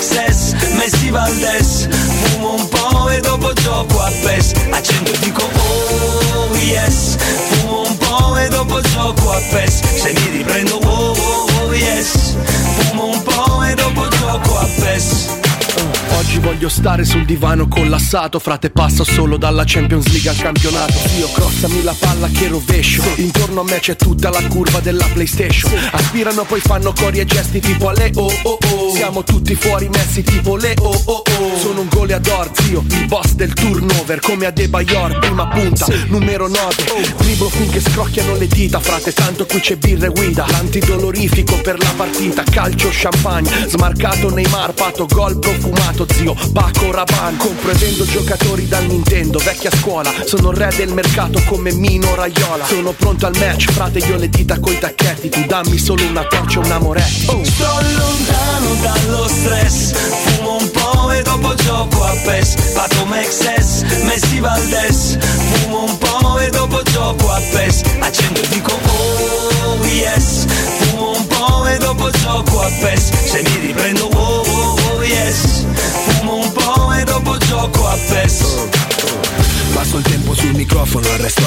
Texas, Messi Valdes, fumo un po' e dopo gioco a PES, a 100 dico oh yes, fumo un po' e dopo gioco a PES, se mi riprendo oh yes, fumo un po' e dopo gioco a PES. Oggi voglio stare sul divano collassato, frate passo solo dalla Champions League al campionato. Io crossami la palla che rovescio, intorno a me c'è tutta la curva della PlayStation. Aspirano poi fanno cori e gesti tipo alle oh oh oh. Siamo tutti fuori messi tipo le oh oh oh. Sono un goleador zio, il boss del turnover come Adebayor, prima punta, numero 9. Dribblo finché scrocchiano le dita, frate tanto qui c'è birra e guida, l'antidolorifico per la partita, calcio champagne, smarcato Neymar, Pato gol profumato. Zio, Paco Rabanne, compro e vendo giocatori da Nintendo, vecchia scuola. Sono il re del mercato come Mino Raiola. Sono pronto al match, frate io le dita coi tacchetti. Tu dammi solo una torcia, un amore oh. Sto lontano dallo stress, fumo un po' e dopo gioco a PES, Pato Mexes, Messi Valdes, fumo un po' e dopo gioco a PES, a 100 dico oh yes, fumo un po' e dopo gioco a PES, se mi riprendo oh yes, fumo un po' e dopo gioco a PES. Passo il tempo sul microfono, il resto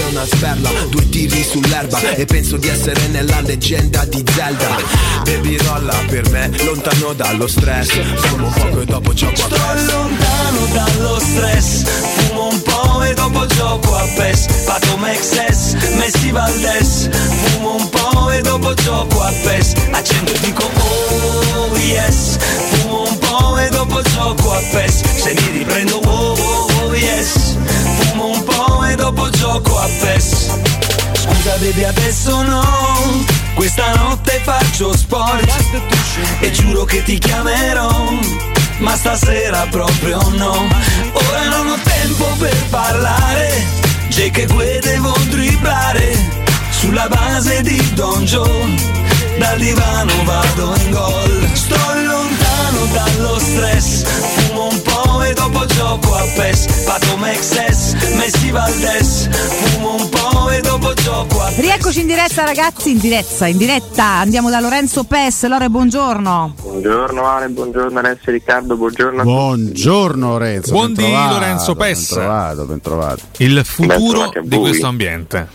è una sberla, due tiri sull'erba e penso di essere nella leggenda di Zelda. Baby rolla per me, lontano dallo stress, fumo un poco e dopo gioco a PES. Sto lontano dallo stress, fumo un po' e dopo gioco a PES, Pato Mexes, Messi Valdes, fumo un po' e dopo gioco a PES, a 100 dico oh yes, fumo un po' e dopo gioco a PES, se mi riprendo oh yes, fumo un po' e dopo gioco a PES. Scusa baby adesso no, questa notte faccio sport e giuro che ti chiamerò, ma stasera proprio no. Ora non ho tempo per parlare, J che que devo dribblare sulla base di Don Joe, dal divano vado in gol. Sto lontano dallo stress, fumo un po' e dopo gioco a PES, Pato Mexes, Messi Valdes, fumo un po' e dopo gioco a PES. Rieccoci in diretta ragazzi, in diretta, andiamo da Lorenzo Pes. Lore, buongiorno. Buongiorno Ale, buongiorno Alessio e Riccardo, buongiorno. Buongiorno Lorenzo. Buondì Lorenzo Pes. Ben trovato. Il futuro di questo ambiente.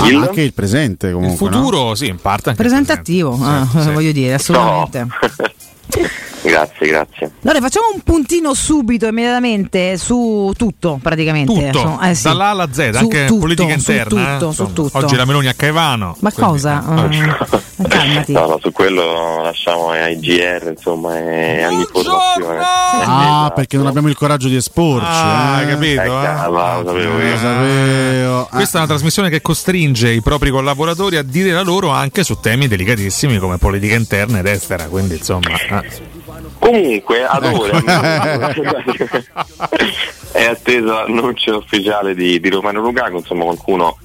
Anche il presente comunque. Il futuro, no? Sì, in parte anche presentativo, sì. Voglio dire, assolutamente no. Grazie. Allora facciamo un puntino subito, immediatamente, su tutto praticamente. Tutto, sì. Dall'A alla Z, su anche tutto, politica interna. Su tutto. Oggi la Meloni a Caivano. Ma quindi, cosa? Calmati. No, su quello lasciamo ai GR, insomma, e all'informazione. Perché non abbiamo il coraggio di esporci. Hai capito? Lo sapevo. Questa è una trasmissione che costringe i propri collaboratori a dire la loro anche su temi delicatissimi come politica interna ed estera, quindi insomma... Comunque ad ore è atteso l'annuncio ufficiale di Romelu Lukaku. Insomma,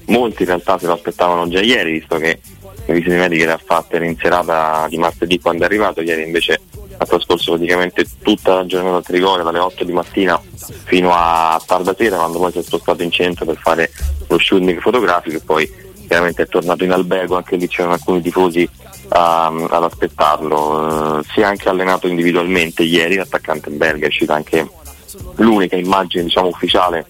molti in realtà se lo aspettavano già ieri, visto che le visite mediche le ha fatte in serata di martedì quando è arrivato. Ieri invece ha trascorso praticamente tutta la giornata a Trigoria, dalle 8 di mattina fino a tarda sera, quando poi si è spostato in centro per fare lo shooting fotografico e poi chiaramente è tornato in albergo. Anche lì c'erano alcuni tifosi ad aspettarlo. Si è anche allenato individualmente ieri, l'attaccante belga. È uscita anche l'unica immagine ufficiale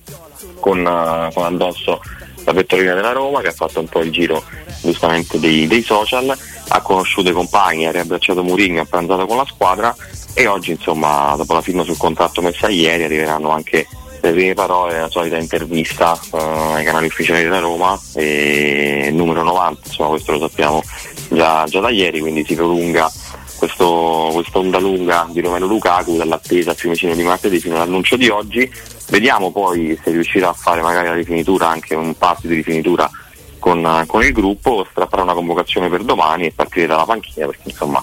con addosso la pettorina della Roma, che ha fatto un po' il giro giustamente dei social. Ha conosciuto i compagni, ha riabbracciato Mourinho, ha pranzato con la squadra e oggi insomma, dopo la firma sul contratto messa ieri, arriveranno anche le prime parole, la solita intervista ai canali ufficiali della Roma, e numero 90, insomma questo lo sappiamo già da ieri, quindi si prolunga questa onda lunga di Romelu Lukaku dall'attesa a Fiumicino di martedì fino all'annuncio di oggi. Vediamo poi se riuscirà a fare magari la rifinitura, anche un passo di rifinitura con il gruppo, o strapperà una convocazione per domani e partire dalla panchina, perché insomma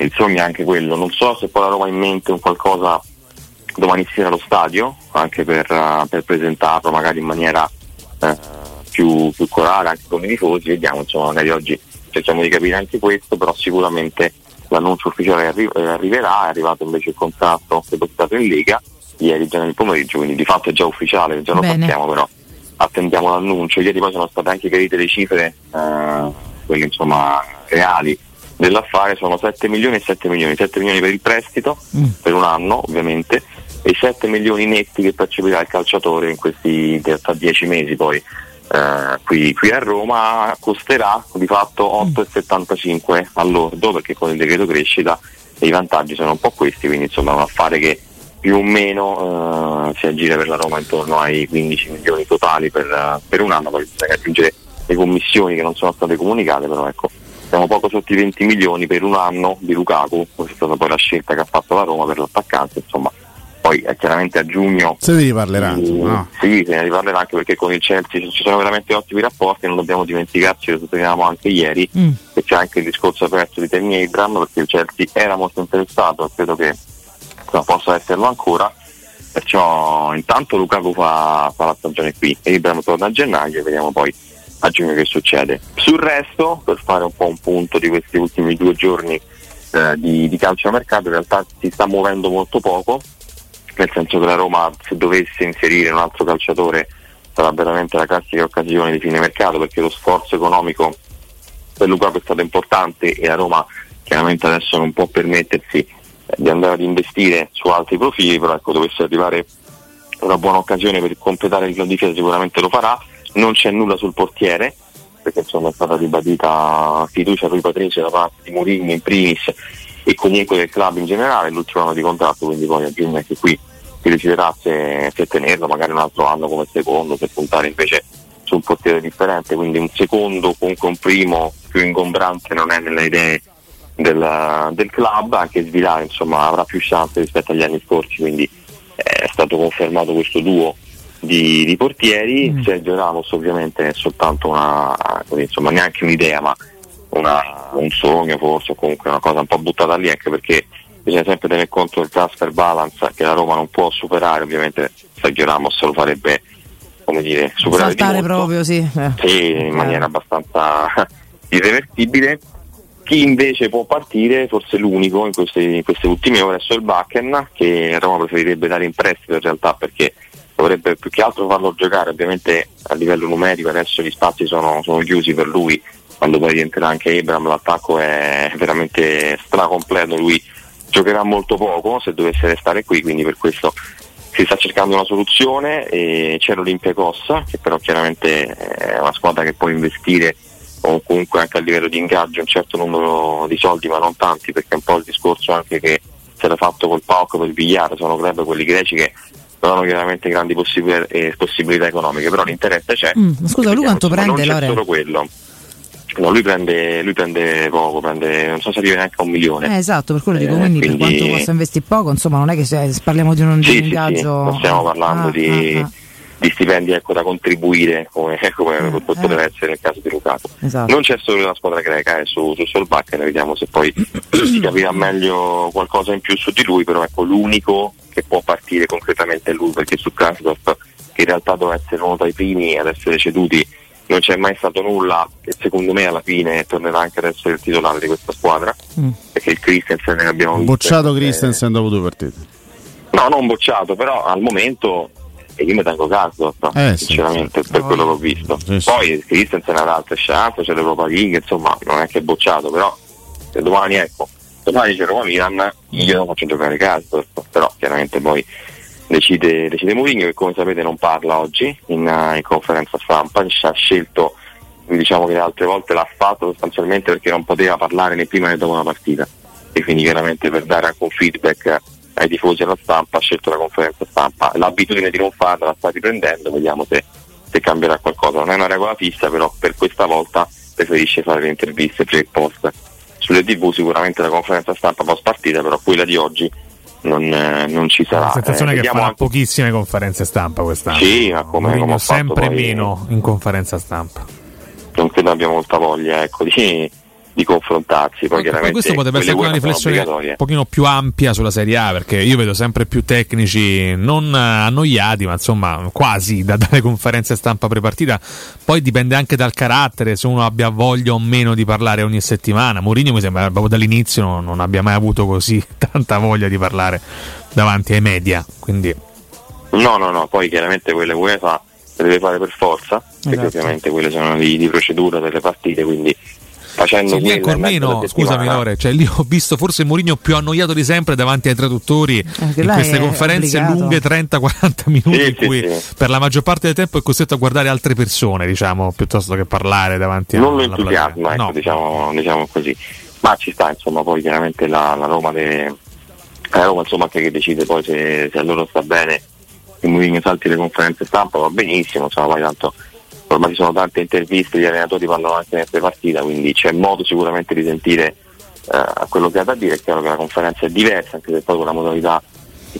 il sogno è anche quello. Non so se poi la Roma ha in mente un qualcosa domani sera allo stadio, anche per presentarlo magari in maniera più corale anche con i tifosi. Vediamo, insomma, magari oggi cerchiamo di capire anche questo, però sicuramente l'annuncio ufficiale arriverà. È arrivato invece il contratto depositato in Lega ieri già nel pomeriggio, quindi di fatto è già ufficiale, già lo sappiamo, però attendiamo l'annuncio. Ieri poi sono state anche chiarite le cifre, quelle insomma reali dell'affare. Sono 7 milioni e 7 milioni, 7 milioni per il prestito per un anno ovviamente, e 7 milioni netti che percepirà il calciatore in questi 10 mesi. Poi qui a Roma costerà di fatto 8,75 all'ordo, perché con il decreto crescita i vantaggi sono un po' questi, quindi insomma è un affare che più o meno si aggira per la Roma intorno ai 15 milioni totali per un anno. Poi bisogna aggiungere le commissioni che non sono state comunicate, però ecco, siamo poco sotto i 20 milioni per un anno di Lukaku. Questa è stata poi la scelta che ha fatto la Roma per l'attaccante, insomma. Poi chiaramente a giugno se ne riparlerà, no? Sì, se ne riparlerà, anche perché con il Chelsea ci sono veramente ottimi rapporti. Non dobbiamo dimenticarci, lo sottolineavamo anche ieri, che c'è anche il discorso aperto di Tammy Abraham, perché il Chelsea era molto interessato, credo che possa esserlo ancora. Perciò intanto Lukaku fa la stagione qui, e Abraham torna a gennaio, e vediamo poi a giugno che succede. Sul resto, per fare un po' un punto di questi ultimi due giorni di calcio a mercato, in realtà si sta muovendo molto poco, nel senso che la Roma, se dovesse inserire un altro calciatore, sarà veramente la classica occasione di fine mercato, perché lo sforzo economico per Lukaku è stato importante, e la Roma chiaramente adesso non può permettersi di andare ad investire su altri profili. Però ecco, dovesse arrivare una buona occasione per completare il difesa, sicuramente lo farà. Non c'è nulla sul portiere, perché insomma è stata ribadita fiducia a Rui Patricio da parte di Mourinho in primis, e comunque del club in generale. L'ultimo anno di contratto, quindi poi a giugno anche qui si deciderà se tenerlo magari un altro anno come secondo, per puntare invece su un portiere differente. Quindi un secondo, comunque un primo più ingombrante, non è nelle idee del club. Anche Svilare insomma avrà più chance rispetto agli anni scorsi, quindi è stato confermato questo duo di portieri. Sergio Ramos ovviamente è soltanto insomma neanche un'idea, ma un sogno forse, o comunque una cosa un po' buttata lì, anche perché bisogna sempre tenere conto del transfer balance, che la Roma non può superare. Ovviamente Sergio Ramos lo farebbe, come dire, superare saltare di molto, proprio sì, in maniera abbastanza irreversibile. Chi invece può partire, forse l'unico in queste ultime ore, è Solbakken, che Roma preferirebbe dare in prestito in realtà, perché dovrebbe più che altro farlo giocare. Ovviamente a livello numerico adesso gli spazi sono chiusi per lui. Quando poi rientrerà anche Abraham, l'attacco è veramente stracompleto. Lui giocherà molto poco se dovesse restare qui, quindi per questo si sta cercando una soluzione. E c'è l'Olympiakos, che però chiaramente è una squadra che può investire, o comunque anche a livello di ingaggio, un certo numero di soldi, ma non tanti, perché è un po' il discorso anche che si era fatto col Paok per il Bigliare. Sono club, quelli greci, che non hanno chiaramente grandi possibilità economiche, però l'interesse c'è. Scusa, lui quanto prende? Non c'è solo quello. No, lui prende poco, non so se arriva neanche a 1 milione. Esatto, per quello dico, quindi per quanto possa investire poco, insomma non è che se parliamo di un ingaggio. Non stiamo parlando di stipendi, ecco, da contribuire come potrebbe essere il caso di Lukaku. Esatto. Non c'è solo la squadra greca, è su Solbakken. Vediamo se poi si capirà meglio qualcosa in più su di lui, però ecco, l'unico che può partire concretamente è lui, perché su Karsdorp, che in realtà doveva essere uno dei primi ad essere ceduti, non c'è mai stato nulla, e secondo me alla fine tornerà anche ad essere il titolare di questa squadra, perché il Kristensen ne abbiamo bocciato Kristensen dopo 2 partite. No, non bocciato, però al momento io mi tengo caso, sinceramente, per quello che ho visto. Poi il Kristensen avrà altre chance, c'è l'Europa League, insomma non è che è bocciato. Però se domani, ecco, domani c'è Roma Milan, io non faccio giocare caso, però chiaramente poi decide Mourinho, che come sapete non parla oggi in conferenza stampa. Ha scelto, diciamo che le altre volte l'ha fatto sostanzialmente perché non poteva parlare né prima né dopo una partita, e quindi chiaramente per dare anche un feedback ai tifosi e alla stampa ha scelto la conferenza stampa. L'abitudine di non farla la sta riprendendo, vediamo se cambierà qualcosa. Non è una regola fissa, però per questa volta preferisce fare le interviste pre e post sulle tv. Sicuramente la conferenza stampa post partita, però quella di oggi non ci sarà. La sensazione che farà anche pochissime conferenze stampa quest'anno. Sì, ma come ho sempre fatto, meno in conferenza stampa. Non credo abbia molta voglia, ecco, di di confrontarsi. Poi chiaramente questo potrebbe essere una riflessione un pochino più ampia sulla Serie A, perché io vedo sempre più tecnici non annoiati, ma insomma quasi dalle conferenze stampa prepartita. Poi dipende anche dal carattere, se uno abbia voglia o meno di parlare ogni settimana. Mourinho mi sembra proprio dall'inizio non abbia mai avuto così tanta voglia di parlare davanti ai media, quindi no, poi chiaramente quelle UEFA le deve fare per forza, esatto, perché ovviamente quelle sono di procedura delle partite, quindi facendo lì ancora meno, scusami Lore, cioè lì ho visto forse Mourinho più annoiato di sempre davanti ai traduttori in queste conferenze lunghe, 30-40 minuti in cui per la maggior parte del tempo è costretto a guardare altre persone, diciamo, piuttosto che parlare davanti a non lo entusiasma, ecco, no. diciamo così, ma ci sta, insomma. Poi chiaramente la Roma insomma, anche che decide poi se a loro sta bene che Mourinho salti le conferenze stampa, va benissimo, insomma. Poi tanto ormai ci sono tante interviste, gli allenatori parlano anche nelle partite, quindi c'è modo sicuramente di sentire quello che ha da dire. È chiaro che la conferenza è diversa, anche se poi con la modalità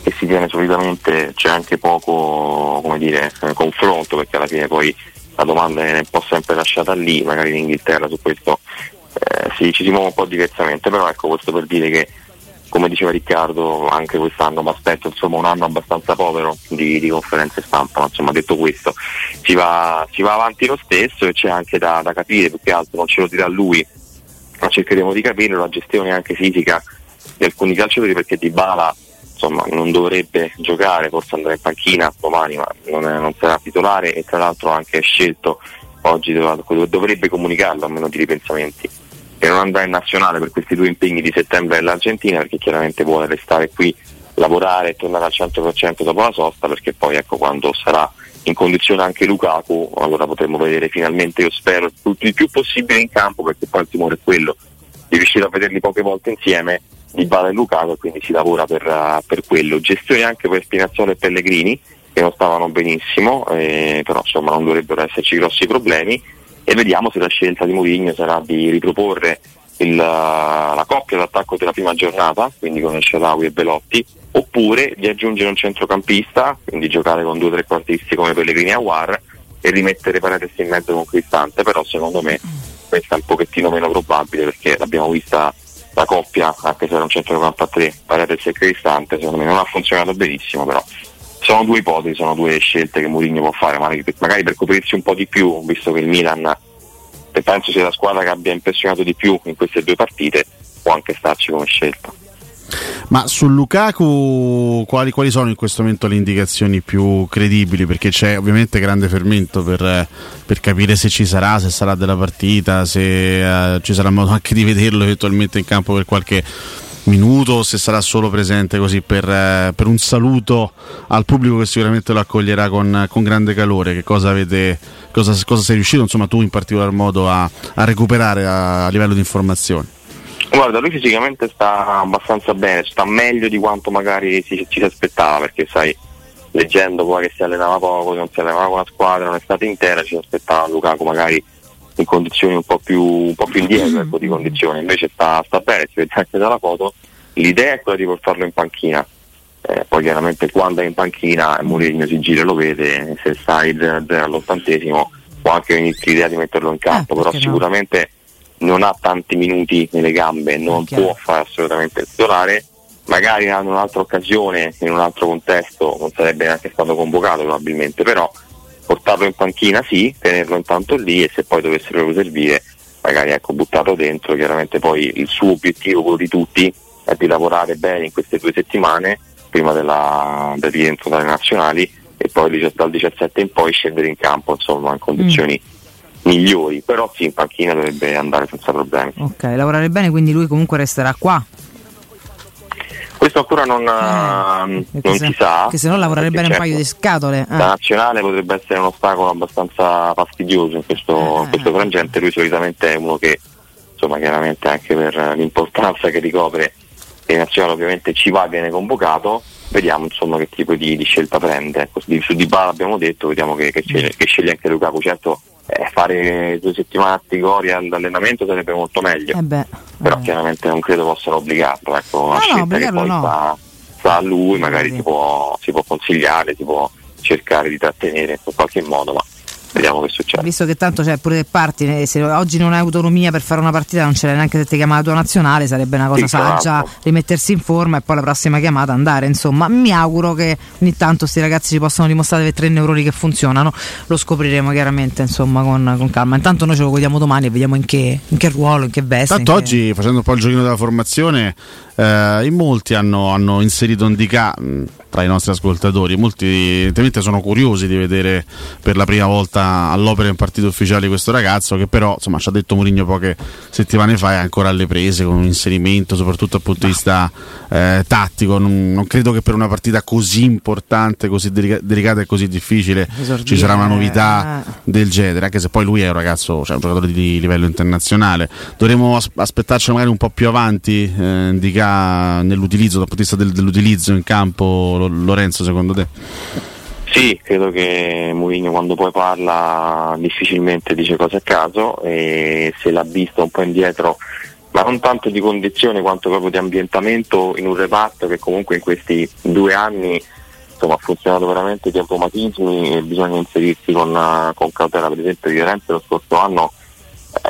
che si tiene solitamente c'è anche poco, come dire, confronto, perché alla fine poi la domanda viene un po' sempre lasciata lì. Magari in Inghilterra su questo ci si muove un po' diversamente, però ecco, questo per dire che, come diceva Riccardo, anche quest'anno mi aspetto insomma un anno abbastanza povero di conferenze stampa, ma insomma, detto questo, si va avanti lo stesso, e c'è anche da capire, più che altro non ce lo dirà lui, ma cercheremo di capire la gestione anche fisica di alcuni calciatori, perché Dybala insomma non dovrebbe giocare, forse andrà in panchina domani, ma non sarà titolare, e tra l'altro anche scelto oggi, dovrebbe comunicarlo a meno di ripensamenti, e non andrà in nazionale per questi due impegni di settembre dell'Argentina, perché chiaramente vuole restare qui, lavorare e tornare al 100% dopo la sosta, perché poi ecco, quando sarà in condizione anche Lukaku, allora potremo vedere finalmente, io spero, tutto il più possibile in campo, perché poi il timore è quello di riuscire a vederli poche volte insieme, Dybala e Lukaku, e quindi si lavora per quello. Gestione anche per Spinazzola e Pellegrini, che non stavano benissimo, però insomma non dovrebbero esserci grossi problemi. E vediamo se la scelta di Mourinho sarà di riproporre la coppia d'attacco della prima giornata, quindi con Shaarawy e Belotti, oppure di aggiungere un centrocampista, quindi giocare con due trequartisti come Pellegrini e Aouar, e rimettere Paredes in mezzo con Cristante. Però secondo me questa è un pochettino meno probabile, perché l'abbiamo vista la coppia, anche se era un centrocampo a tre, Paredes e Cristante, secondo me non ha funzionato benissimo. Però sono due ipotesi, sono due scelte che Mourinho può fare, magari per coprirsi un po' di più, visto che il Milan penso sia la squadra che abbia impressionato di più in queste due partite, può anche starci come scelta. Ma su Lukaku quali sono in questo momento le indicazioni più credibili? Perché c'è ovviamente grande fermento per capire se ci sarà, se sarà della partita, se ci sarà modo anche di vederlo eventualmente in campo per qualche minuto, o se sarà solo presente così per un saluto al pubblico che sicuramente lo accoglierà con grande calore. Che cosa avete, cosa sei riuscito insomma tu in particolar modo a recuperare a livello di informazioni? Guarda, lui fisicamente sta abbastanza bene, sta meglio di quanto magari ci si aspettava, perché sai, leggendo poi che si allenava poco, che non si allenava con la squadra, non è stata intera, ci si aspettava Lukaku magari in condizioni un po' più indietro, ecco, di condizioni. Invece sta bene, si vede anche dalla foto. L'idea è quella di portarlo in panchina, poi chiaramente quando è in panchina Mourinho si gira e lo vede, se sai 0-0 all'80° può anche venire l'idea di metterlo in campo, però sicuramente non ha tanti minuti nelle gambe, non può fare assolutamente il titolare. Magari hanno un'altra occasione in un altro contesto, non sarebbe neanche stato convocato probabilmente, però portarlo in panchina sì, tenerlo intanto lì, e se poi dovessero servire magari ecco buttato dentro. Chiaramente poi il suo obiettivo, quello di tutti, è di lavorare bene in queste 2 settimane prima del rientro dalle nazionali, e poi dal 17 in poi scendere in campo insomma in condizioni migliori. Però sì, in panchina dovrebbe andare senza problemi. Ok, lavorare bene, quindi lui comunque resterà qua. Questo ancora non si sa, che se no lavorerebbe bene un paio di scatole. La nazionale potrebbe essere un ostacolo abbastanza fastidioso in questo frangente. Lui solitamente è uno che insomma chiaramente anche per l'importanza che ricopre in nazionale ovviamente ci va, viene convocato. Vediamo insomma che tipo di scelta prende, ecco. Su Dybala abbiamo detto, vediamo che sceglie anche Lukaku. Certo, fare 2 settimane a Trigoria all'allenamento sarebbe molto meglio, però chiaramente non credo possano obbligarlo, ecco, una scelta che poi sta a lui, magari si può consigliare, si può cercare di trattenere in qualche modo, ma vediamo che succede, visto che tanto c'è pure del party. Se oggi non hai autonomia per fare una partita, non ce l'hai neanche se ti chiama la tua nazionale, sarebbe una cosa saggia rimettersi in forma e poi la prossima chiamata andare, insomma. Mi auguro che ogni tanto questi ragazzi ci possano dimostrare dei 3 neuroni che funzionano. Lo scopriremo chiaramente, insomma, con calma. Intanto noi ce lo godiamo domani e vediamo in che ruolo, in che veste. Tanto oggi, facendo un po' il giochino della formazione, in molti hanno inserito N'Dicka tra i nostri ascoltatori. Molti evidentemente sono curiosi di vedere per la prima volta all'opera in partito ufficiale questo ragazzo, che però, insomma, ci ha detto Mourinho poche settimane fa, è ancora alle prese con un inserimento, soprattutto dal punto di vista tattico. Non credo che per una partita così importante, così delicata e così difficile ci sarà una novità del genere, anche se poi lui è un ragazzo, cioè un giocatore di livello internazionale. Dovremmo aspettarci magari un po' più avanti N'Dicka nell'utilizzo, dal punto di vista dell'utilizzo in campo. Lorenzo, secondo te? Sì, credo che Mourinho, quando poi parla, difficilmente dice cose a caso, e se l'ha visto un po' indietro, ma non tanto di condizione quanto proprio di ambientamento in un reparto che comunque in questi 2 anni, insomma, ha funzionato veramente di automatismi e bisogna inserirsi con cautela. Per esempio Llorente lo scorso anno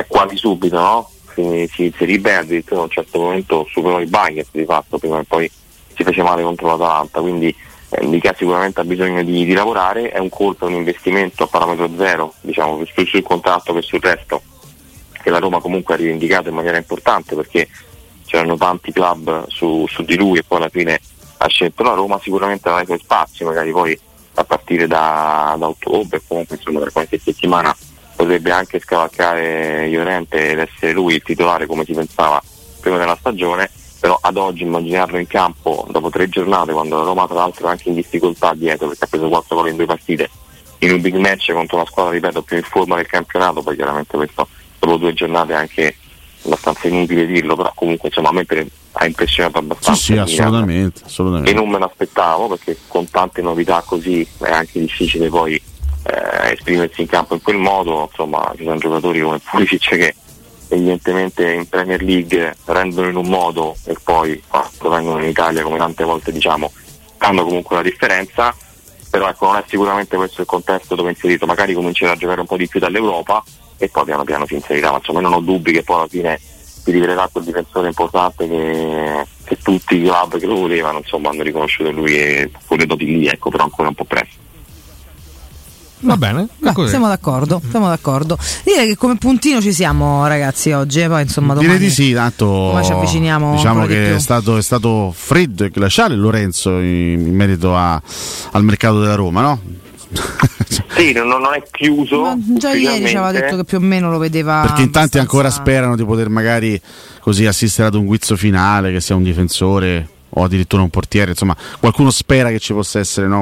quasi subito, no? Si inserì bene, addirittura in un certo momento superò i Bakken di fatto, prima e poi si fece male contro l'Atalanta, quindi N'Dicka sicuramente ha bisogno di lavorare. È un colpo, un investimento a parametro zero, diciamo, sul contratto che sul resto, che la Roma comunque ha rivendicato in maniera importante, perché c'erano tanti club su di lui e poi alla fine ha scelto la Roma. Sicuramente avrà i suoi spazi, magari poi a partire da ottobre, comunque insomma per qualche settimana potrebbe anche scavalcare Llorente ed essere lui il titolare come si pensava prima della stagione. Però ad oggi immaginarlo in campo dopo 3 giornate, quando la Roma tra l'altro è anche in difficoltà dietro, perché ha preso 4 gol in 2 partite in un big match contro una squadra, ripeto, più in forma del campionato, poi chiaramente questo dopo 2 giornate è anche abbastanza inutile dirlo, però comunque insomma a me ha impressionato abbastanza. Sì, assolutamente. E non me l'aspettavo, perché con tante novità così è anche difficile poi esprimersi in campo in quel modo. Insomma, ci sono giocatori come Pulisic che evidentemente in Premier League rendono in un modo e poi vengono in Italia, come tante volte diciamo, fanno comunque la differenza. Però ecco, non è sicuramente questo il contesto dove è inserito, magari comincerà a giocare un po' di più dall'Europa e poi piano piano si inserirà, ma insomma non ho dubbi che poi alla fine si rivelerà quel difensore importante che tutti i club che lo volevano insomma hanno riconosciuto lui e quelle doti lì, ecco, però ancora un po' presto. Va bene, siamo d'accordo. Direi che come puntino ci siamo, ragazzi, oggi. Poi insomma domani, direi di sì, tanto ci avviciniamo. Diciamo che è stato freddo e glaciale, Lorenzo, in merito al mercato della Roma, no? Sì, non è chiuso. Ma già ieri ci aveva detto che più o meno lo vedeva, perché in tanti ancora sperano di poter magari così assistere ad un guizzo finale, che sia un difensore o addirittura un portiere. Insomma, qualcuno spera che ci possa essere, no,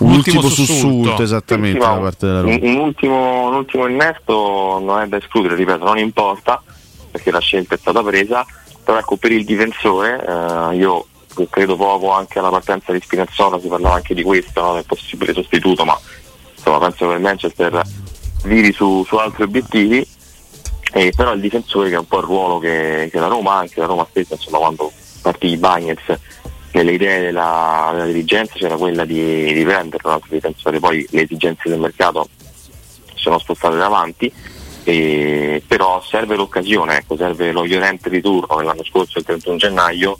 un ultimo sussulto, esattamente, da parte della Roma. Un ultimo innesto non è da escludere, ripeto, non importa, perché la scelta è stata presa. Però ecco, per il difensore io credo poco anche alla partenza di Spinazzola, si parlava anche di questo, no, del possibile sostituto, ma insomma penso che il Manchester viri su altri obiettivi. Però il difensore, che è un po' il ruolo che la Roma, anche la Roma stessa, insomma, quando partì Bagnez, nelle idee della dirigenza c'era quella di prendere un altro difensore, poi le esigenze del mercato sono spostate davanti, però serve l'occasione, ecco, serve lo Llorente di turno che l'anno scorso, il 31 gennaio,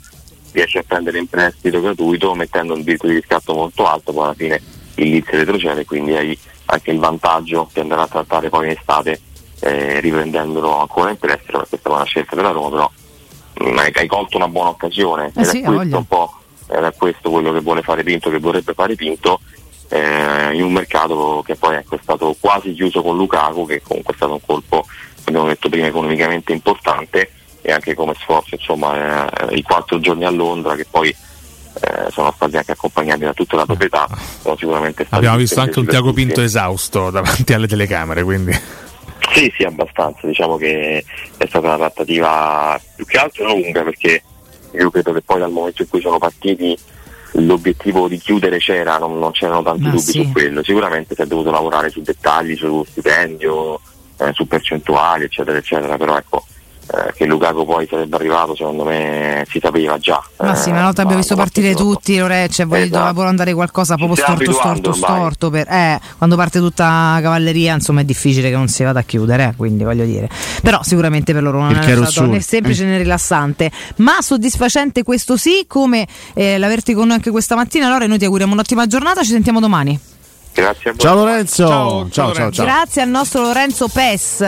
riesce a prendere in prestito gratuito mettendo un diritto di riscatto molto alto, poi alla fine il Leeds retrocede, quindi hai anche il vantaggio che andrà a trattare poi in estate, riprendendolo ancora in prestito, perché è stata una scelta della Roma, però hai colto una buona occasione, ed è questo un po'. Era questo quello che vuole fare Pinto, che vorrebbe fare Pinto, in un mercato che poi è stato quasi chiuso con Lukaku, che comunque è stato un colpo, abbiamo detto prima, economicamente importante, e anche come sforzo, insomma, i 4 giorni a Londra che poi sono stati anche accompagnati da tutta la proprietà, sono sicuramente stati. Abbiamo visto anche un Tiago Pinto esausto davanti alle telecamere, quindi. Sì, abbastanza, diciamo che è stata una trattativa più che altro lunga, perché io credo che poi dal momento in cui sono partiti l'obiettivo di chiudere c'era, non c'erano tanti dubbi su quello. Sicuramente si è dovuto lavorare su dettagli, su stipendio, su percentuali, eccetera eccetera, però ecco, che Lukaku poi sarebbe arrivato, secondo me si sapeva già. Ma sì, ma notte abbiamo visto partire tutti, Lorenzo, voglio andare qualcosa proprio storto per quando parte tutta la cavalleria, insomma è difficile che non si vada a chiudere, quindi voglio dire. Però sicuramente per loro non è stato né semplice né rilassante, ma soddisfacente, questo sì, come l'averti con noi anche questa mattina. Allora noi ti auguriamo un'ottima giornata, ci sentiamo domani. Grazie a voi. Ciao Lorenzo. Ciao, Lorenzo. Grazie al nostro Lorenzo Pes.